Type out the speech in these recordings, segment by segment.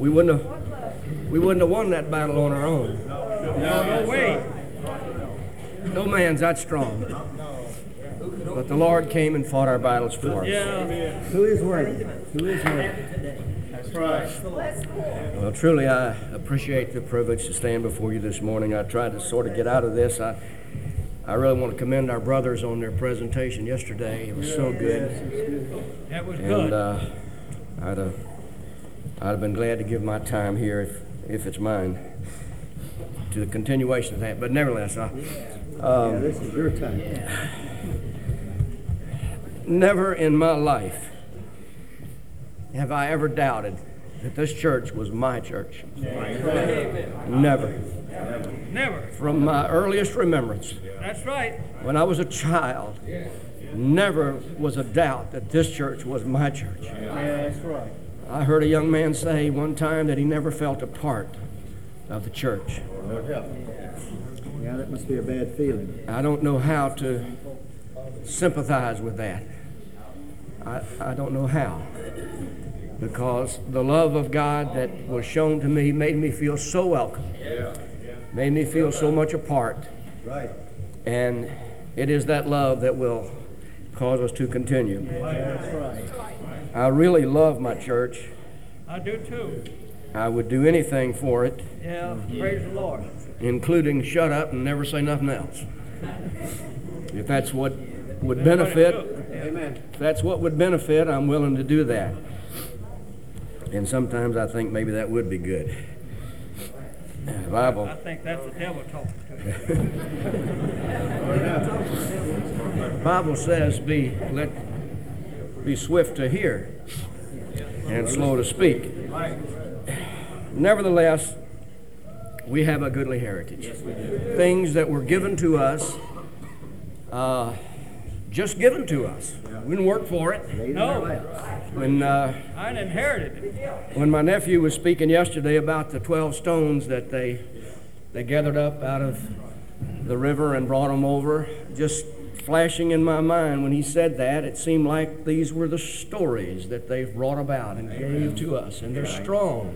we wouldn't have won that battle on our own. No way. No man's that strong. But the Lord came and fought our battles for us. Yeah. Who is worthy? That's right. Well, truly, I appreciate the privilege to stand before you this morning. I tried to sort of get out of this. I really want to commend our brothers on their presentation yesterday. It was so good. That was good. And I'd have been glad to give my time here, if it's mine, to the continuation of that. But nevertheless, this is your time. Never in my life have I ever doubted that this church was my church. Amen. Never. From my earliest remembrance. That's right. When I was a child, never was a doubt that this church was my church. Yeah, that's right. I heard a young man say one time that he never felt a part of the church. Yeah, that must be a bad feeling. I don't know how to sympathize with that. I don't know how, because the love of God that was shown to me made me feel so welcome. Yeah. Made me feel so much a part. Right. And it is that love that will cause us to continue. Yeah, that's right. I really love my church. I do too. I would do anything for it. Yeah, praise the Lord. Including shut up and never say nothing else. If that's what would benefit, amen. If that's what would benefit, I'm willing to do that. And sometimes I think maybe that would be good. Bible. I think that's the devil talking. Bible says, "Be swift to hear and slow to speak." Nevertheless, we have a goodly heritage. Yes, we do. Things that were given to us, just given to us. We didn't work for it. No. I inherited it. When my nephew was speaking yesterday about the 12 stones that they gathered up out of the river and brought them over, just flashing in my mind when he said that, it seemed like these were the stories that they've brought about and gave to us, and they're strong.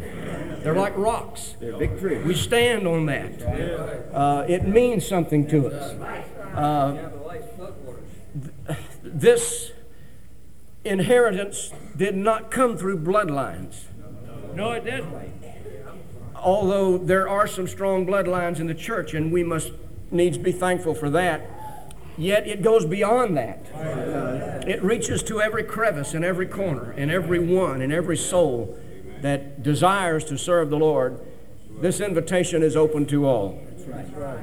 They're like rocks. They're big trees. We stand on that. It means something to us. This inheritance did not come through bloodlines. No, it didn't. Although there are some strong bloodlines in the church, and we must needs be thankful for that, yet it goes beyond that. It reaches to every crevice and every corner and every one and every soul that desires to serve the Lord. This invitation is open to all. That's right.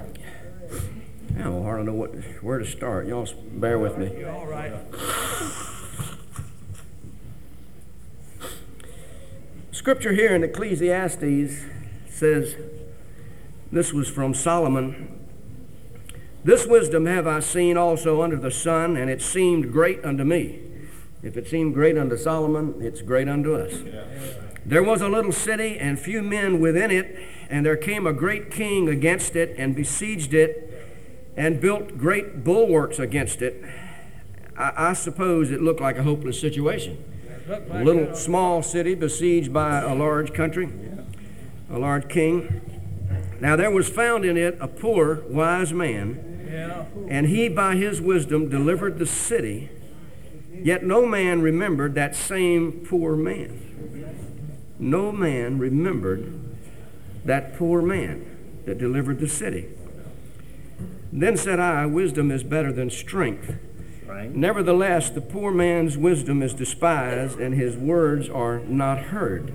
I don't know where to start. Y'all bear with me. You're all right. Scripture here in Ecclesiastes says, this was from Solomon, "This wisdom have I seen also under the sun, and it seemed great unto me." If it seemed great unto Solomon, it's great unto us. "There was a little city, and few men within it, and there came a great king against it, and besieged it, and built great bulwarks against it." I suppose it looked like a hopeless situation. A little small city besieged by a large country, a large king. "Now there was found in it a poor, wise man, and he by his wisdom delivered the city, yet no man remembered that same poor man." No man remembered that poor man that delivered the city. "Then said I, wisdom is better than strength. Right. Nevertheless, the poor man's wisdom is despised, and his words are not heard."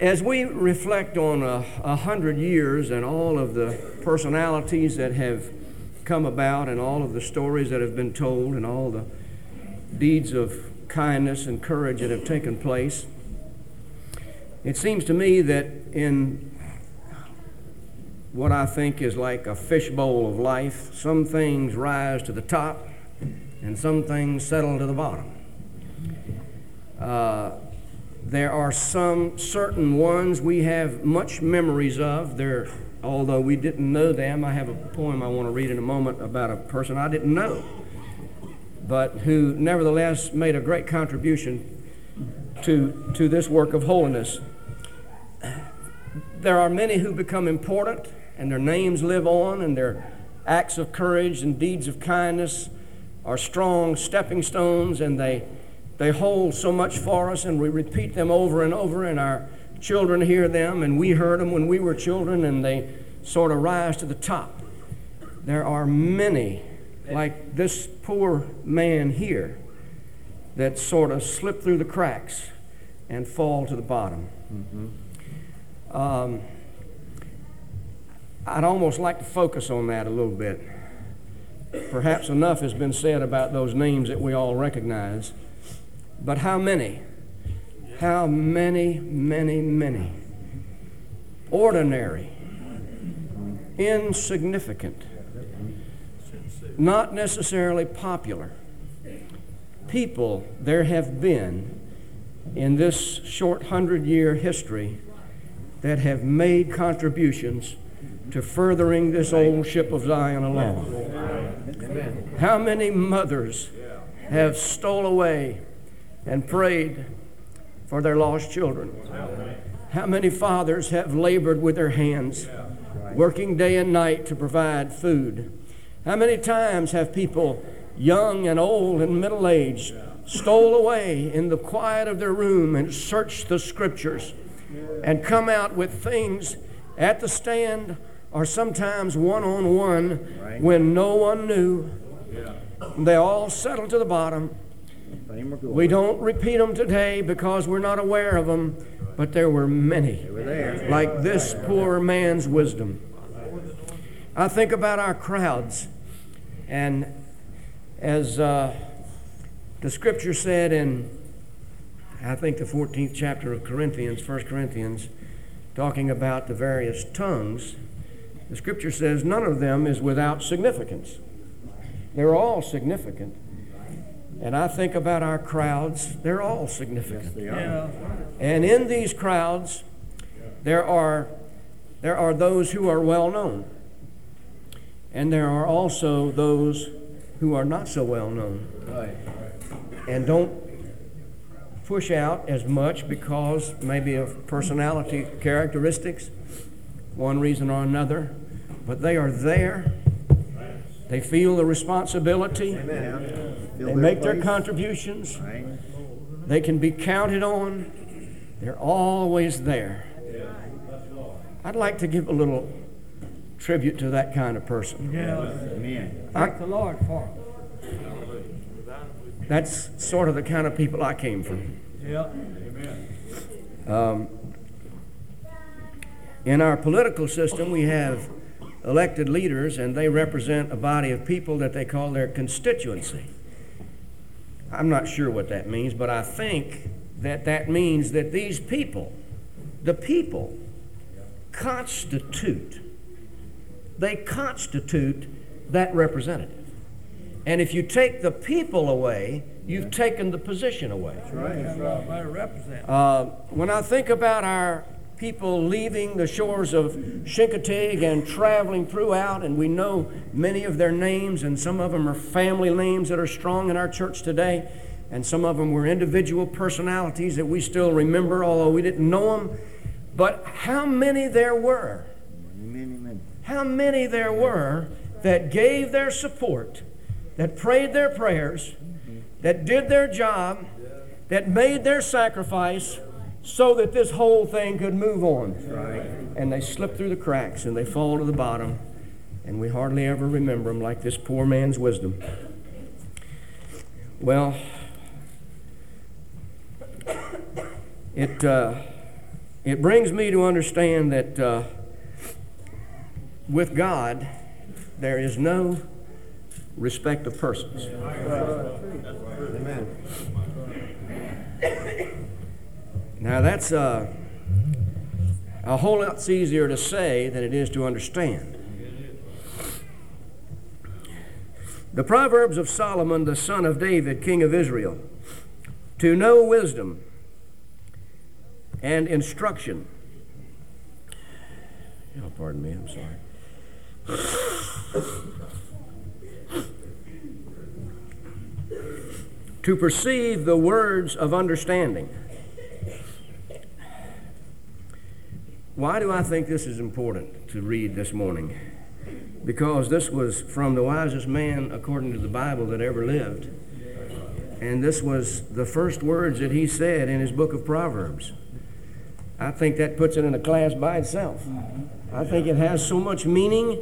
As we reflect on 100 years and all of the personalities that have come about and all of the stories that have been told and all the deeds of kindness and courage that have taken place, it seems to me that in what I think is like a fishbowl of life, some things rise to the top and some things settle to the bottom. There are some certain ones we have much memories of, although we didn't know them. I have a poem I want to read in a moment about a person I didn't know, but who nevertheless made a great contribution to this work of holiness. There are many who become important, and their names live on, and their acts of courage and deeds of kindness are strong stepping stones, and they hold so much for us, and we repeat them over and over, and our children hear them, and we heard them when we were children, and they sort of rise to the top. There are many like this poor man here that sort of slip through the cracks and fall to the bottom. Mm-hmm. I'd almost like to focus on that a little bit. Perhaps enough has been said about those names that we all recognize. But how many? How many? Ordinary, insignificant, not necessarily popular people there have been in this short 100-year history that have made contributions to furthering this old ship of Zion along. How many mothers have stole away and prayed for their lost children? How many fathers have labored with their hands, working day and night to provide food? How many times have people, young and old and middle-aged, stole away in the quiet of their room and searched the Scriptures and come out with things at the stand or sometimes one-on-one when no one knew? They all settle to the bottom. We don't repeat them today because we're not aware of them, but there were many like this poor man's wisdom. I think about our crowds, and as the Scripture said in, I think, the 14th chapter of Corinthians, 1 Corinthians, talking about the various tongues, the Scripture says none of them is without significance. They're all significant. And I think about our crowds, they're all significant. Yes, they are. Yeah. And in these crowds, there are those who are well known. And there are also those who are not so well known. Right. And don't push out as much because maybe of personality characteristics, one reason or another, but they are there. They feel the responsibility. Amen. They make their contributions. They can be counted on. They're always there. I'd like to give a little tribute to that kind of person. Amen. Thank the Lord for them. That's sort of the kind of people I came from. Yeah. In our political system, we have elected leaders, and they represent a body of people that they call their constituency. I'm not sure what that means, but I think that means that these people, the people, constitute that representative. And if you take the people away, you've taken the position away. That's right. When I think about our people leaving the shores of Chincoteague and traveling throughout, and we know many of their names, and some of them are family names that are strong in our church today, and some of them were individual personalities that we still remember, although we didn't know them. But how many there were? How many there were that gave their support, that prayed their prayers, that did their job, that made their sacrifice, so that this whole thing could move on. Right. And they slip through the cracks and they fall to the bottom, and we hardly ever remember them, like this poor man's wisdom. Well, it brings me to understand that with God there is no respect of persons. Amen. Now that's a whole lot easier to say than it is to understand. The Proverbs of Solomon, the son of David, king of Israel: to know wisdom and instruction. Oh, pardon me, I'm sorry. To perceive the words of understanding. Why do I think this is important to read this morning? Because this was from the wisest man according to the Bible that ever lived. And this was the first words that he said in his book of Proverbs. I think that puts it in a class by itself. I think it has so much meaning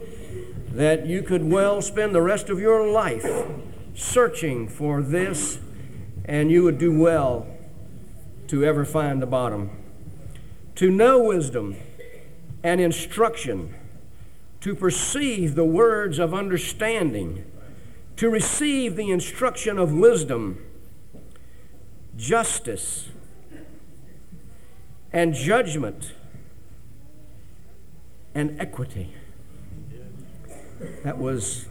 that you could well spend the rest of your life searching for this, and you would do well to ever find the bottom. To know wisdom and instruction, to perceive the words of understanding, to receive the instruction of wisdom, justice, and judgment, and equity. That was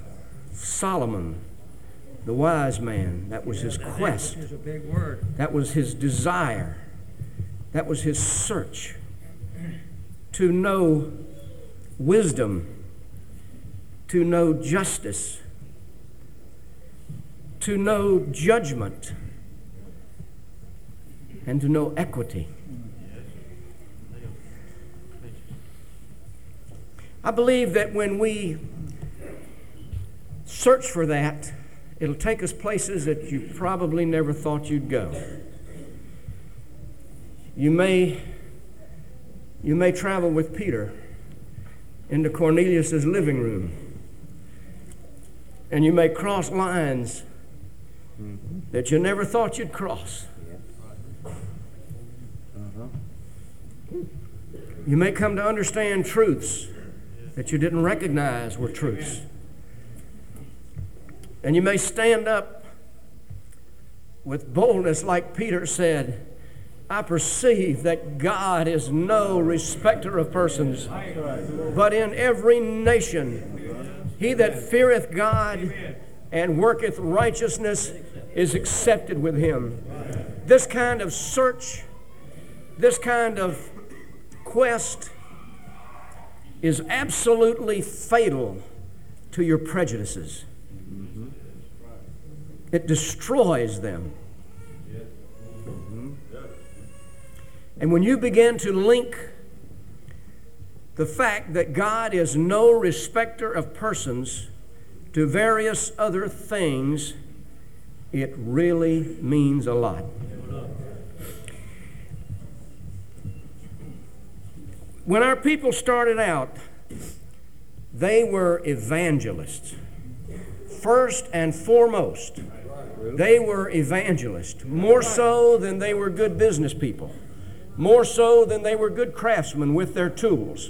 Solomon, the wise man. That was his quest. That was his desire. That was his search. To know wisdom, to know justice, to know judgment, and to know equity. I believe that when we search for that, it'll take us places that you probably never thought you'd go. You may travel with Peter into Cornelius' living room, and you may cross lines that you never thought you'd cross. You may come to understand truths that you didn't recognize were truths. And you may stand up with boldness like Peter said, I perceive that God is no respecter of persons, but in every nation he that feareth God and worketh righteousness is accepted with him. This kind of search, this kind of quest is absolutely fatal to your prejudices. It destroys them. And when you begin to link the fact that God is no respecter of persons to various other things, it really means a lot. When our people started out, they were evangelists. First and foremost, they were evangelists, more so than they were good business people. More so than they were good craftsmen with their tools.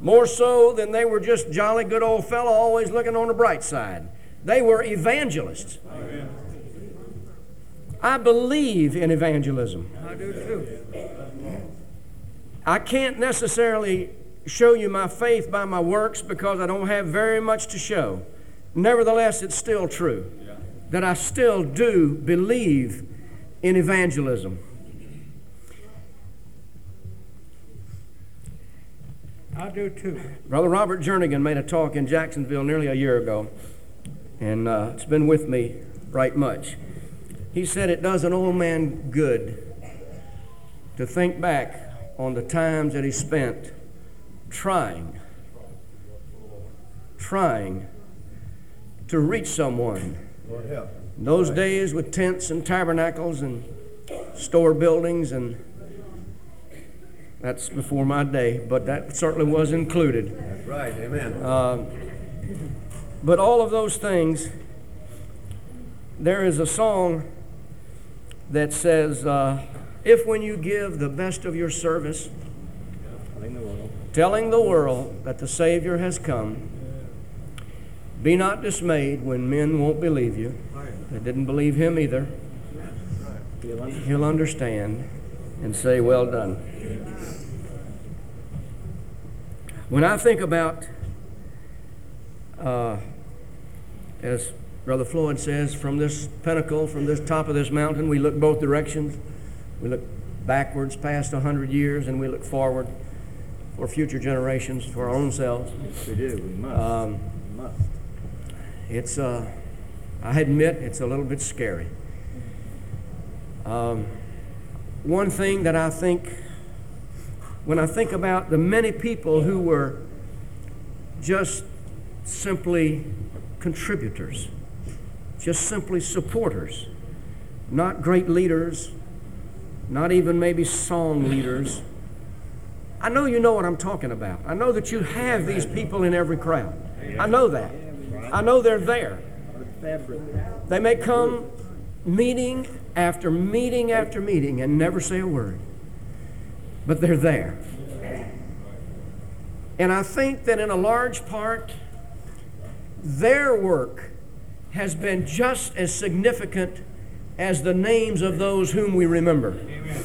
More so than they were just jolly good old fellow always looking on the bright side. They were evangelists. Amen. I believe in evangelism. I do too. I can't necessarily show you my faith by my works because I don't have very much to show. Nevertheless, it's still true that I still do believe in evangelism. I do too. Brother Robert Jernigan made a talk in Jacksonville nearly a year ago, and it's been with me right much. He said it does an old man good to think back on the times that he spent trying to reach someone. In those days with tents and tabernacles and store buildings, and that's before my day, but that certainly was included. That's right, amen. But all of those things, there is a song that says, if when you give the best of your service, telling the world that the Savior has come, be not dismayed when men won't believe you. They didn't believe him either. He'll understand and say, well done. When I think about, as Brother Floyd says, from this pinnacle, from this top of this mountain, we look both directions. We look backwards past 100 years, and we look forward for future generations, for our own selves. Yes, we do. We must. I admit, it's a little bit scary. One thing that I think when I think about the many people who were just simply contributors, just simply supporters, not great leaders, not even maybe song leaders. I know you know what I'm talking about. I know that you have these people in every crowd. I know that. I know they're there. They may come meeting after meeting after meeting and never say a word, but they're there. And I think that in a large part, their work has been just as significant as the names of those whom we remember. Amen.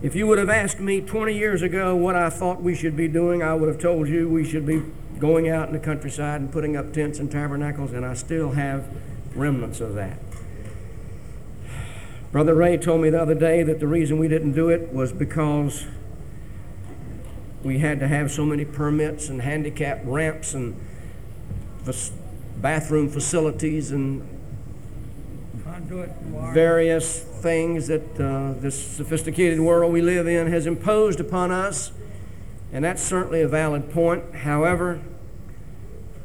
If you would have asked me 20 years ago what I thought we should be doing, I would have told you we should be going out in the countryside and putting up tents and tabernacles, and I still have remnants of that. Brother Ray told me the other day that the reason we didn't do it was because we had to have so many permits and handicap ramps and bathroom facilities and various things that this sophisticated world we live in has imposed upon us, and that's certainly a valid point. However,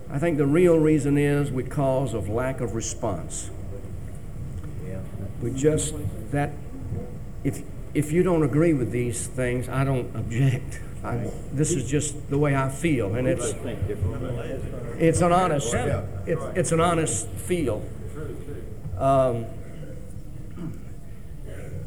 I think the real reason is because of lack of response. We just, that, if you don't agree with these things, I don't object. This is just the way I feel, and it's an honest feel.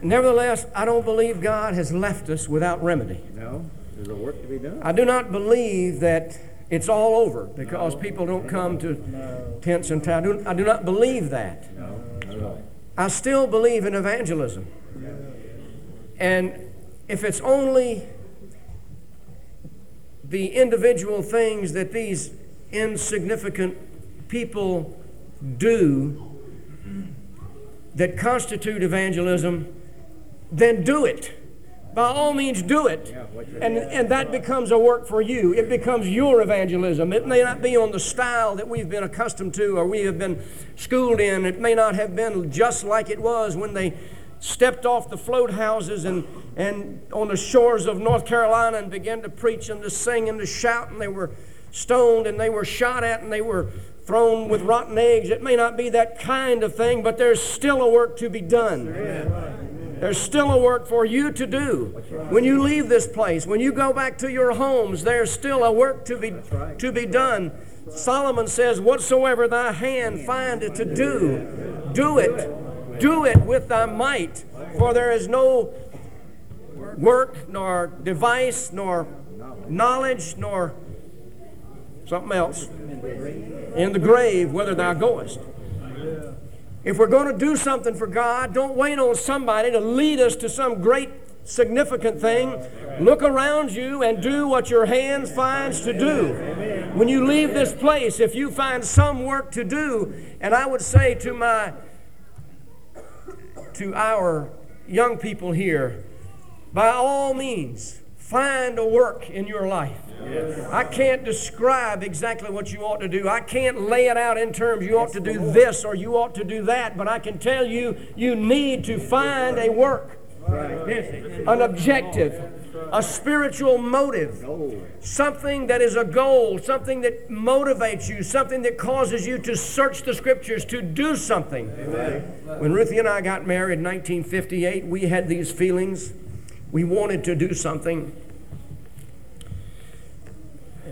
Nevertheless, I don't believe God has left us without remedy. No, there's a work to be done. I do not believe that it's all over because people don't come to tents and towns. I do not believe that. No, that's right. I still believe in evangelism. Yeah. And if it's only the individual things that these insignificant people do that constitute evangelism, then do it. By all means, do it. And that becomes a work for you. It becomes your evangelism. It may not be on the style that we've been accustomed to or we have been schooled in. It may not have been just like it was when they stepped off the float houses and on the shores of North Carolina and began to preach and to sing and to shout, and they were stoned and they were shot at and they were thrown with rotten eggs. It may not be that kind of thing, but there's still a work to be done. There's still a work for you to do. When you leave this place, when you go back to your homes, there's still a work to be done. Solomon says, whatsoever thy hand findeth to do, do it. Do it with thy might, for there is no work, nor device, nor knowledge, nor something else in the grave, whither thou goest. If we're going to do something for God, don't wait on somebody to lead us to some great significant thing. Look around you and do what your hands finds to do. When you leave this place, if you find some work to do, and I would say to our young people here, by all means, find a work in your life. Yes. I can't describe exactly what you ought to do. I can't lay it out in terms you ought to do this or you ought to do that, but I can tell you, you need to find a work, an objective, a spiritual motive, something that is a goal, something that motivates you, something that causes you to search the Scriptures, to do something. Amen. When Ruthie and I got married in 1958, we had these feelings. We wanted to do something.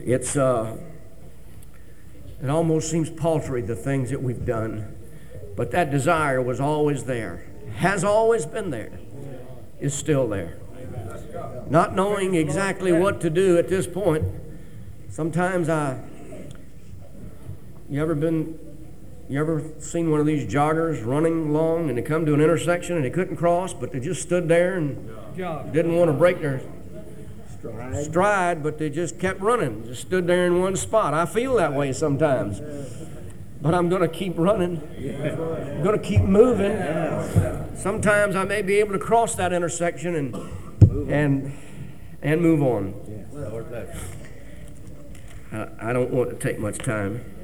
It almost seems paltry, the things that we've done, but that desire was always there, has always been there, is still there. Not knowing exactly what to do at this point, sometimes you ever seen one of these joggers running along and they come to an intersection and they couldn't cross, but they just stood there and didn't want to break their stride, but they just kept running, just stood there in one spot. I feel that way sometimes, but I'm going to keep running. I'm going to keep moving. Sometimes I may be able to cross that intersection and move on. I don't want to take much time.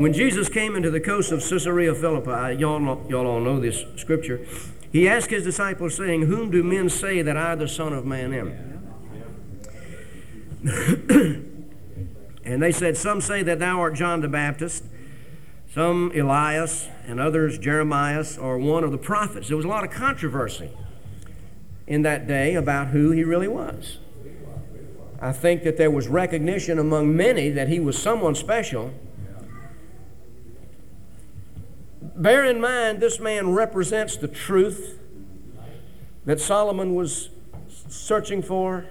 When Jesus came into the coast of Caesarea Philippi, y'all all know this scripture, he asked his disciples, saying, "Whom do men say that I, the Son of Man, am?" And they said, "Some say that thou art John the Baptist, some Elias, and others Jeremiah, or one of the prophets." There was a lot of controversy in that day about who he really was. I think that there was recognition among many that he was someone special. Bear in mind, this man represents the truth that Solomon was searching for,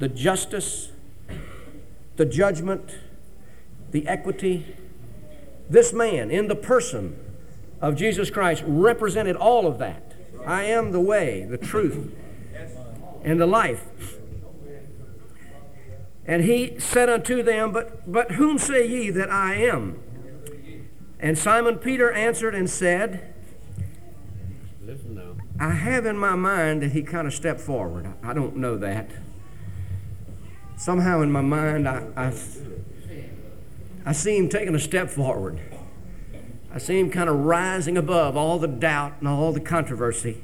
the justice, the judgment, the equity. This man, in the person of Jesus Christ, represented all of that. I am the way, the truth, and the life. And he said unto them, But whom say ye that I am? And Simon Peter answered and said, "Listen now. I have in my mind," that he kind of stepped forward. I don't know that. Somehow in my mind, I see him taking a step forward. I see him kind of rising above all the doubt and all the controversy.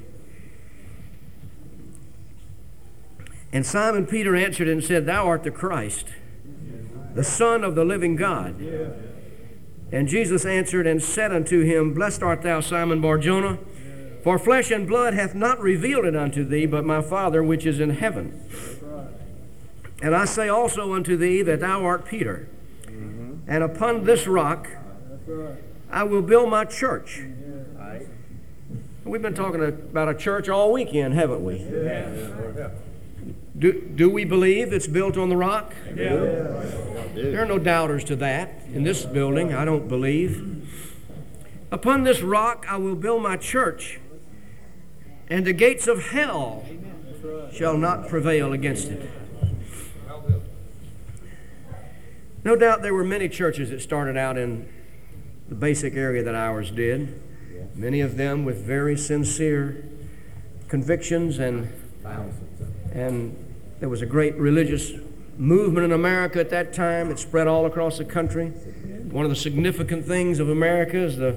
And Simon Peter answered and said, "Thou art the Christ, the Son of the living God." And Jesus answered and said unto him, "Blessed art thou, Simon Bar-Jonah, for flesh and blood hath not revealed it unto thee, but my Father which is in heaven. And I say also unto thee that thou art Peter, and upon this rock I will build my church." We've been talking about a church all weekend, haven't we? Do we believe it's built on the rock? Yeah. There are no doubters to that. In this building, I don't believe. "Upon this rock I will build my church, and the gates of hell shall not prevail against it." No doubt there were many churches that started out in the basic area that ours did, many of them with very sincere convictions, and there was a great religious movement in America at that time. It spread all across the country. One of the significant things of America is the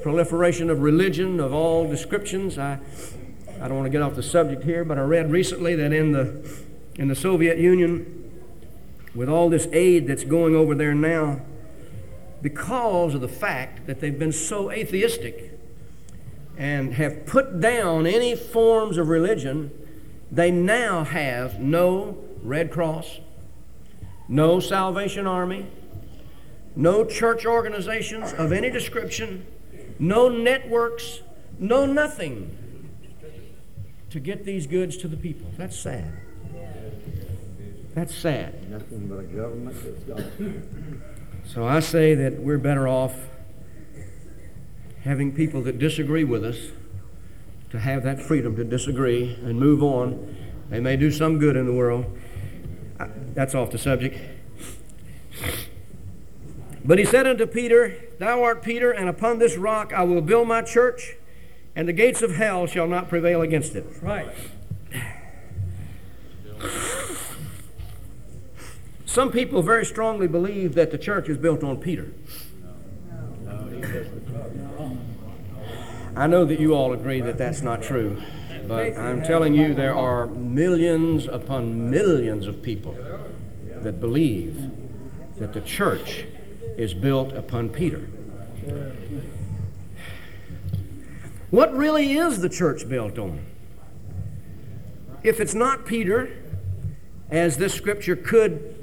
proliferation of religion of all descriptions. I don't want to get off the subject here, but I read recently that in the Soviet Union, with all this aid that's going over there now, because of the fact that they've been so atheistic and have put down any forms of religion, they now have no Red Cross, no Salvation Army, no church organizations of any description, no networks, no nothing to get these goods to the people. That's sad. That's sad. Nothing but a government that's gone. So I say that we're better off having people that disagree with us to have that freedom to disagree and move on. They may do some good in the world. That's off the subject. "But he said unto Peter, Thou art Peter, and upon this rock I will build my church, and the gates of hell shall not prevail against it." Right. Some people very strongly believe that the church is built on Peter. I know that you all agree that that's not true, but I'm telling you there are millions upon millions of people that believe that the church is built upon Peter. What really is the church built on? If it's not Peter, as this scripture could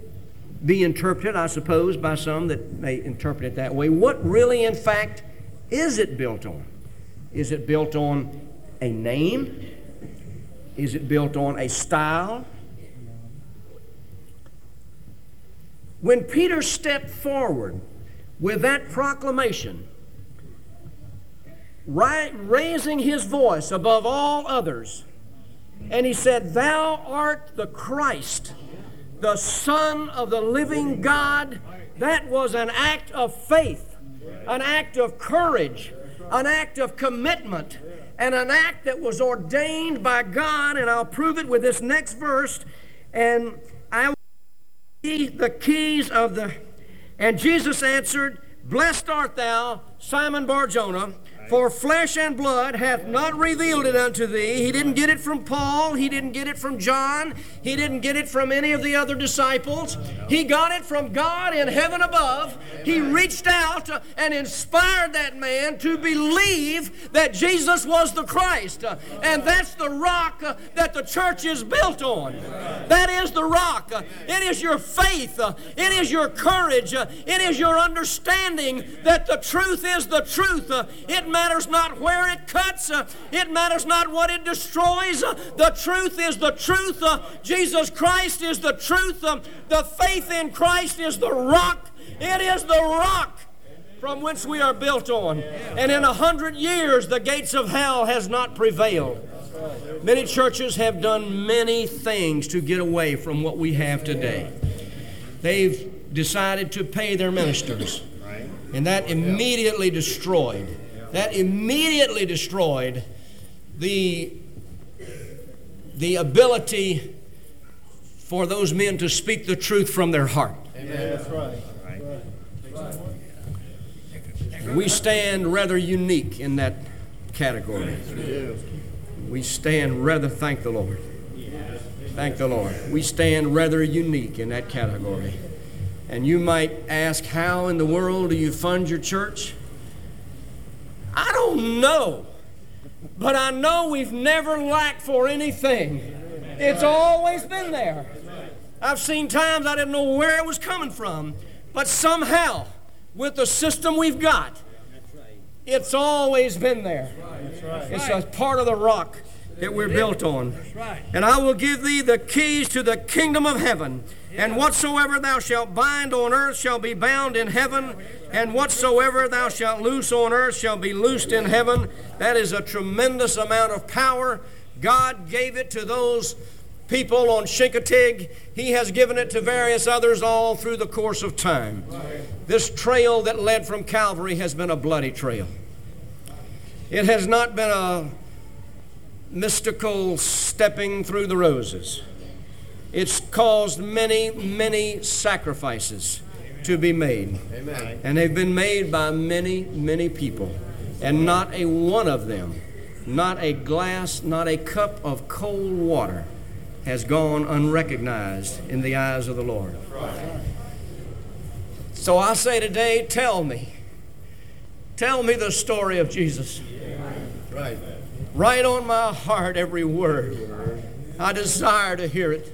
be interpreted, I suppose, by some that may interpret it that way, what really, in fact, is it built on? Is it built on a name? Is it built on a style? When Peter stepped forward with that proclamation, raising his voice above all others, and he said, "Thou art the Christ, the Son of the living God," that was an act of faith, an act of courage, an act of commitment, and an act that was ordained by God, and I'll prove it with this next verse. "And I will give thee the keys of the And Jesus answered, Blessed art thou, Simon Bar-Jonah, for flesh and blood hath not revealed it unto thee. He didn't get it from Paul. He didn't get it from John. He didn't get it from any of the other disciples. He got it from God in heaven above. He reached out and inspired that man to believe that Jesus was the Christ. And that's the rock that the church is built on. That is the rock. It is your faith. It is your courage. It is your understanding that the truth is the truth. It matters not where it cuts. It matters not what it destroys. The truth is the truth. Jesus Christ is the truth. The faith in Christ is the rock. It is the rock from whence we are built on. And in 100 years, the gates of hell has not prevailed. Many churches have done many things to get away from what we have today. They've decided to pay their ministers, and that immediately destroyed. That immediately destroyed the ability for those men to speak the truth from their heart. Amen. That's right. We stand rather unique in that category. We stand rather, thank the Lord. Thank the Lord. We stand rather unique in that category. And you might ask, how in the world do you fund your church? I don't know, but I know we've never lacked for anything. It's always been there. I've seen times I didn't know where it was coming from, but somehow, with the system we've got, it's always been there. It's a part of the rock that we're built on. And I will give thee the keys to the kingdom of heaven, and whatsoever thou shalt bind on earth shall be bound in heaven, and whatsoever thou shalt loose on earth shall be loosed in heaven. That is a tremendous amount of power. God gave it to those people on Chincoteague. He has given it to various others all through the course of time. This trail that led from Calvary has been a bloody trail. It has not been a mystical stepping through the roses. It's caused many, many sacrifices to be made. Amen. And they've been made by many, many people. And not a one of them, not a glass, not a cup of cold water has gone unrecognized in the eyes of the Lord. So I say today, tell me the story of Jesus. Right. Write on my heart every word. I desire to hear it.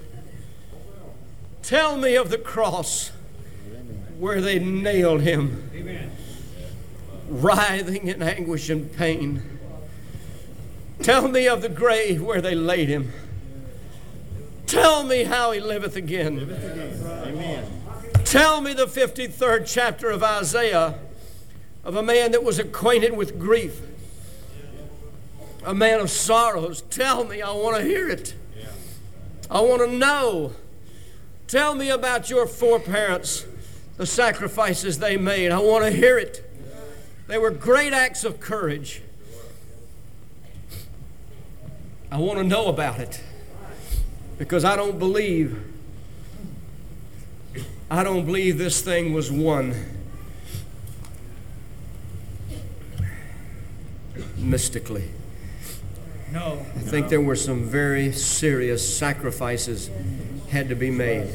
Tell me of the cross where they nailed him, writhing in anguish and pain. Tell me of the grave where they laid him. Tell me how he liveth again. Amen. Tell me the 53rd chapter of Isaiah of a man that was acquainted with grief. A man of sorrows. Tell me, I want to hear it. I want to know. Tell me about your foreparents, the sacrifices they made. I want to hear it. They were great acts of courage. I want to know about it, because I don't believe this thing was won mystically. No, I think there were some very serious sacrifices had to be made.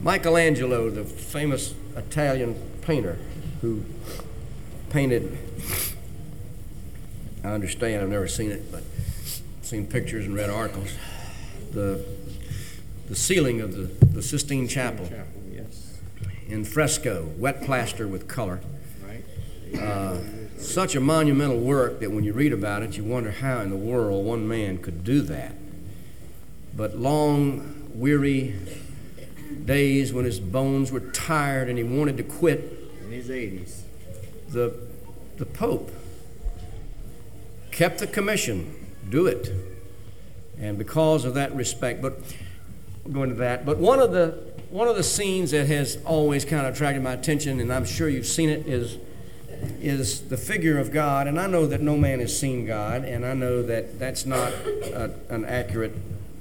Michelangelo, the famous Italian painter who painted, I understand, I've never seen it, but I've seen pictures and read articles, the ceiling of the Sistine Chapel in fresco, wet plaster with color. Such a monumental work that when you read about it, you wonder how in the world one man could do that. But long, weary days when his bones were tired and he wanted to quit. In his 80s. The Pope kept the commission, do it. And because of that respect, but we'll go into that. But one of the scenes that has always kind of attracted my attention, and I'm sure you've seen it, is the figure of God. And I know that no man has seen God, and I know that that's not an accurate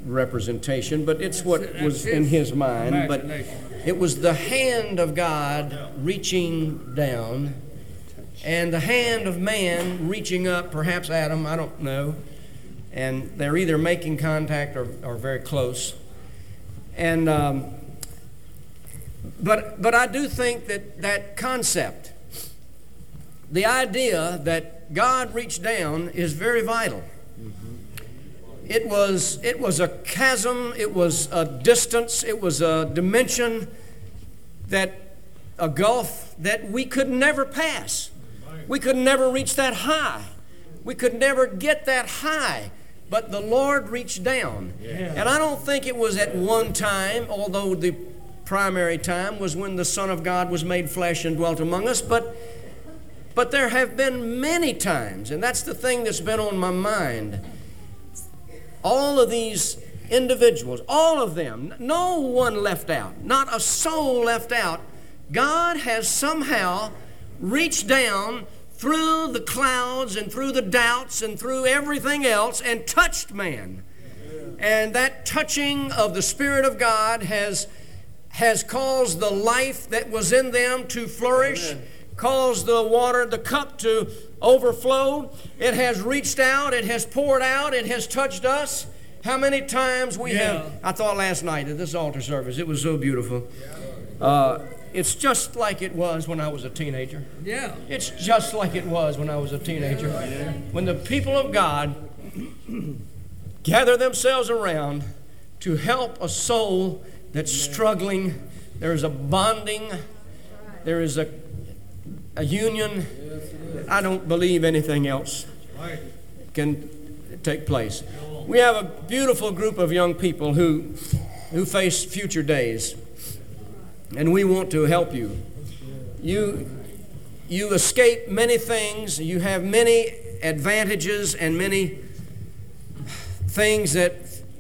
representation, but it's what was in his mind. But it was the hand of God reaching down and the hand of man reaching up, perhaps Adam, I don't know. And they're either making contact or very close. And but I do think that concept, the idea that God reached down, is very vital. It was a chasm, it was a distance, it was a dimension, a gulf that we could never pass. We could never reach that high. We could never get that high. But the Lord reached down. Yeah. And I don't think it was at one time, although the primary time was when the Son of God was made flesh and dwelt among us, but there have been many times, and that's the thing that's been on my mind. All of these individuals, all of them, no one left out, not a soul left out. God has somehow reached down through the clouds and through the doubts and through everything else and touched man. And that touching of the Spirit of God has caused the life that was in them to flourish. Amen. Caused the water, the cup, to overflow. It has reached out. It has poured out. It has touched us. How many times we have... I thought last night at this altar service, it was so beautiful. It's just like it was when I was a teenager. Yeah. It's just like it was when I was a teenager. Yeah. When the people of God gather themselves around to help a soul that's struggling, there is a bonding. There is a union. I don't believe anything else can take place. We have a beautiful group of young people who face future days, and we want to help you. You escape many things. You have many advantages and many things that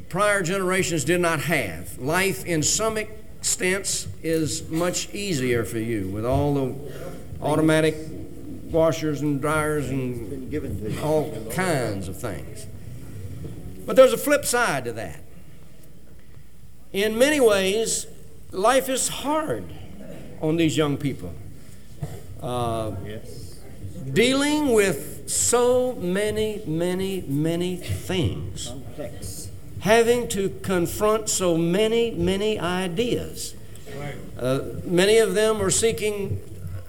prior generations did not have. Life, in some extent, is much easier for you with all the automatic washers and dryers and all kinds of things. But there's a flip side to that. In many ways, life is hard on these young people. Dealing with so many things. Having to confront so many ideas. Many of them are seeking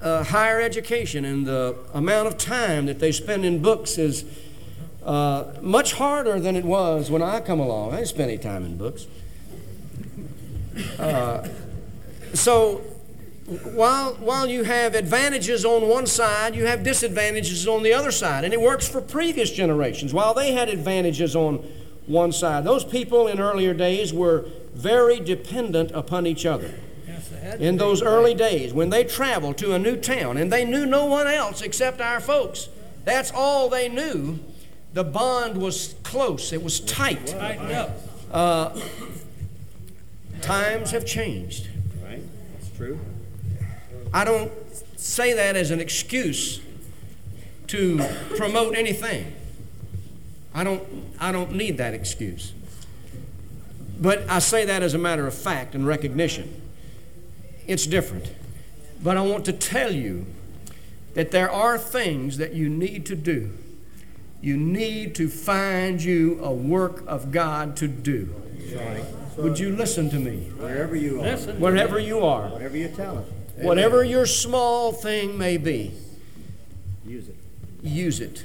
higher education, and the amount of time that they spend in books is much harder than it was when I come along. I didn't spend any time in books. So while you have advantages on one side, you have disadvantages on the other side, and it works for previous generations. While they had advantages on one side, those people in earlier days were very dependent upon each other. In those early days, when they traveled to a new town and they knew no one else except our folks, that's all they knew. The bond was close. It was tight. Times have changed. Right, that's true. I don't say that as an excuse to promote anything. I don't need that excuse. But I say that as a matter of fact and recognition. It's different. But I want to tell you that there are things that you need to do. You need to find you a work of God to do. Right. Would you listen to me? Wherever you are. Wherever you are. Whatever your talent. Whatever your small thing may be. Use it. Use it.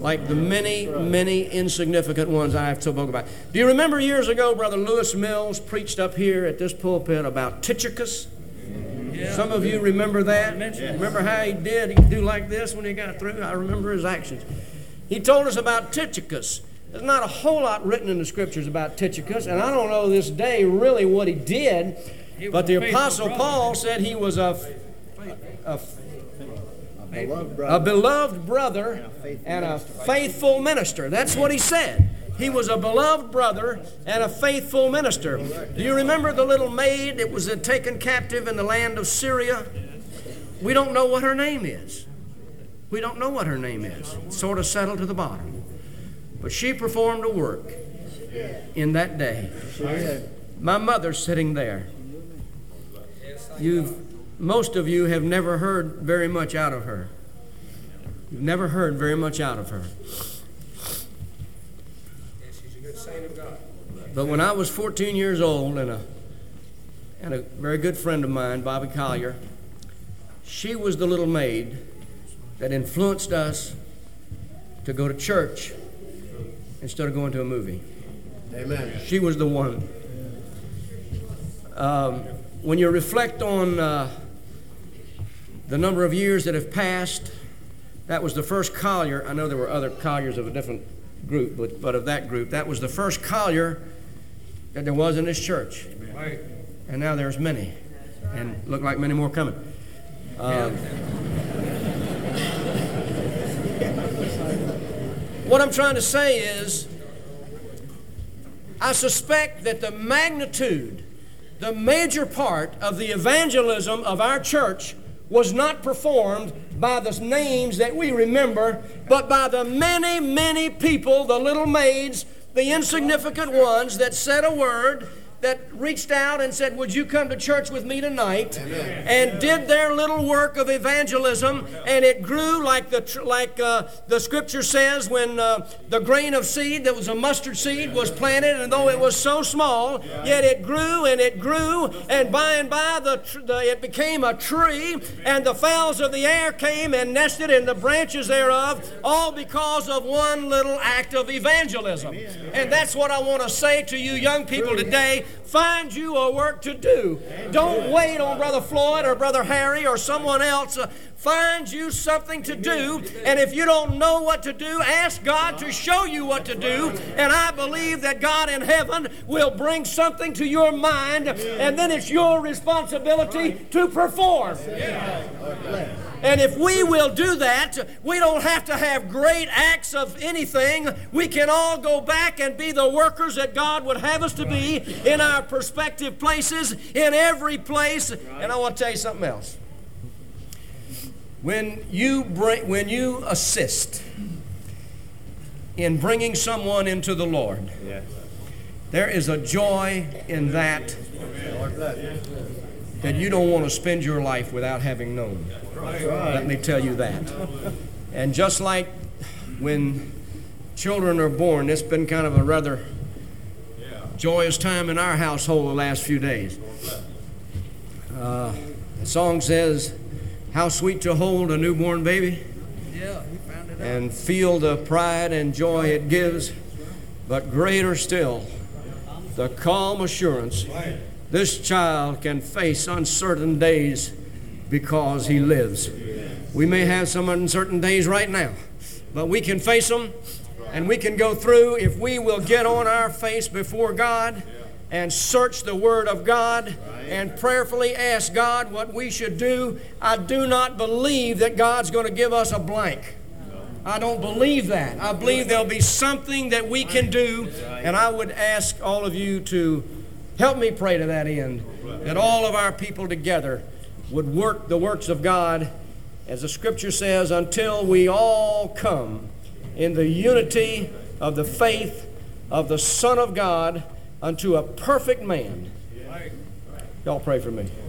Like the many insignificant ones I have spoken about. Do you remember years ago, Brother Lewis Mills preached up here at this pulpit about Tychicus? Some of you remember that. Remember how he did? He'd do like this when he got through. I remember his actions. He told us about Tychicus. There's not a whole lot written in the Scriptures about Tychicus, and I don't know this day really what he did, but the Apostle Paul said he was a beloved brother and a faithful minister. That's what he said. He was a beloved brother and a faithful minister. Do you remember the little maid that was taken captive in the land of Syria? We don't know what her name is. We don't know what her name is. It's sort of settled to the bottom. But she performed a work. in that day. My mother's sitting there. Most of you have never heard very much out of her. You've never heard very much out of her. She's a good saint of God. But when I was 14 years old, and a very good friend of mine, Bobby Collier, she was the little maid that influenced us to go to church instead of going to a movie. Amen. She was the one. When you reflect on the number of years that have passed, that was the first Collier. I know there were other Colliers of a different group, but of that group, that was the first Collier that there was in this church. Right. And now there's many, and look like many more coming. What I'm trying to say is, I suspect that the magnitude, the major part of the evangelism of our church was not performed by the names that we remember, but by the many, many people, the little maids, the insignificant ones that said a word, that reached out and said, would you come to church with me tonight? Amen. And did their little work of evangelism, and it grew like the scripture says, when the grain of seed that was a mustard seed was planted, and though it was so small, yet it grew and it grew, and by it became a tree, and the fowls of the air came and nested in the branches thereof, all because of one little act of evangelism. And that's what I want to say to you young people today. Find you a work to do. Don't wait on Brother Floyd or Brother Harry or someone else. Find you something to do, and if you don't know what to do, ask God to show you what to do, and I believe that God in heaven will bring something to your mind, and then it's your responsibility to perform. And if we will do that, we don't have to have great acts of anything. We can all go back and be the workers that God would have us to be in our prospective places, in every place. And I want to tell you something else. When you assist in bringing someone into the Lord, there is a joy in that you don't want to spend your life without having known. Let me tell you that. And just like when children are born, it's been kind of a rather joyous time in our household the last few days. The song says, how sweet to hold a newborn baby and feel the pride and joy it gives, but greater still, the calm assurance this child can face uncertain days because he lives. We may have some uncertain days right now, but we can face them, and we can go through if we will get on our face before God and search the Word of God and prayerfully ask God what we should do. I do not believe that God's going to give us a blank. I don't believe that. I believe there'll be something that we can do, and I would ask all of you to help me pray to that end, that all of our people together would work the works of God, as the Scripture says, until we all come in the unity of the faith of the Son of God unto a perfect man. Y'all pray for me.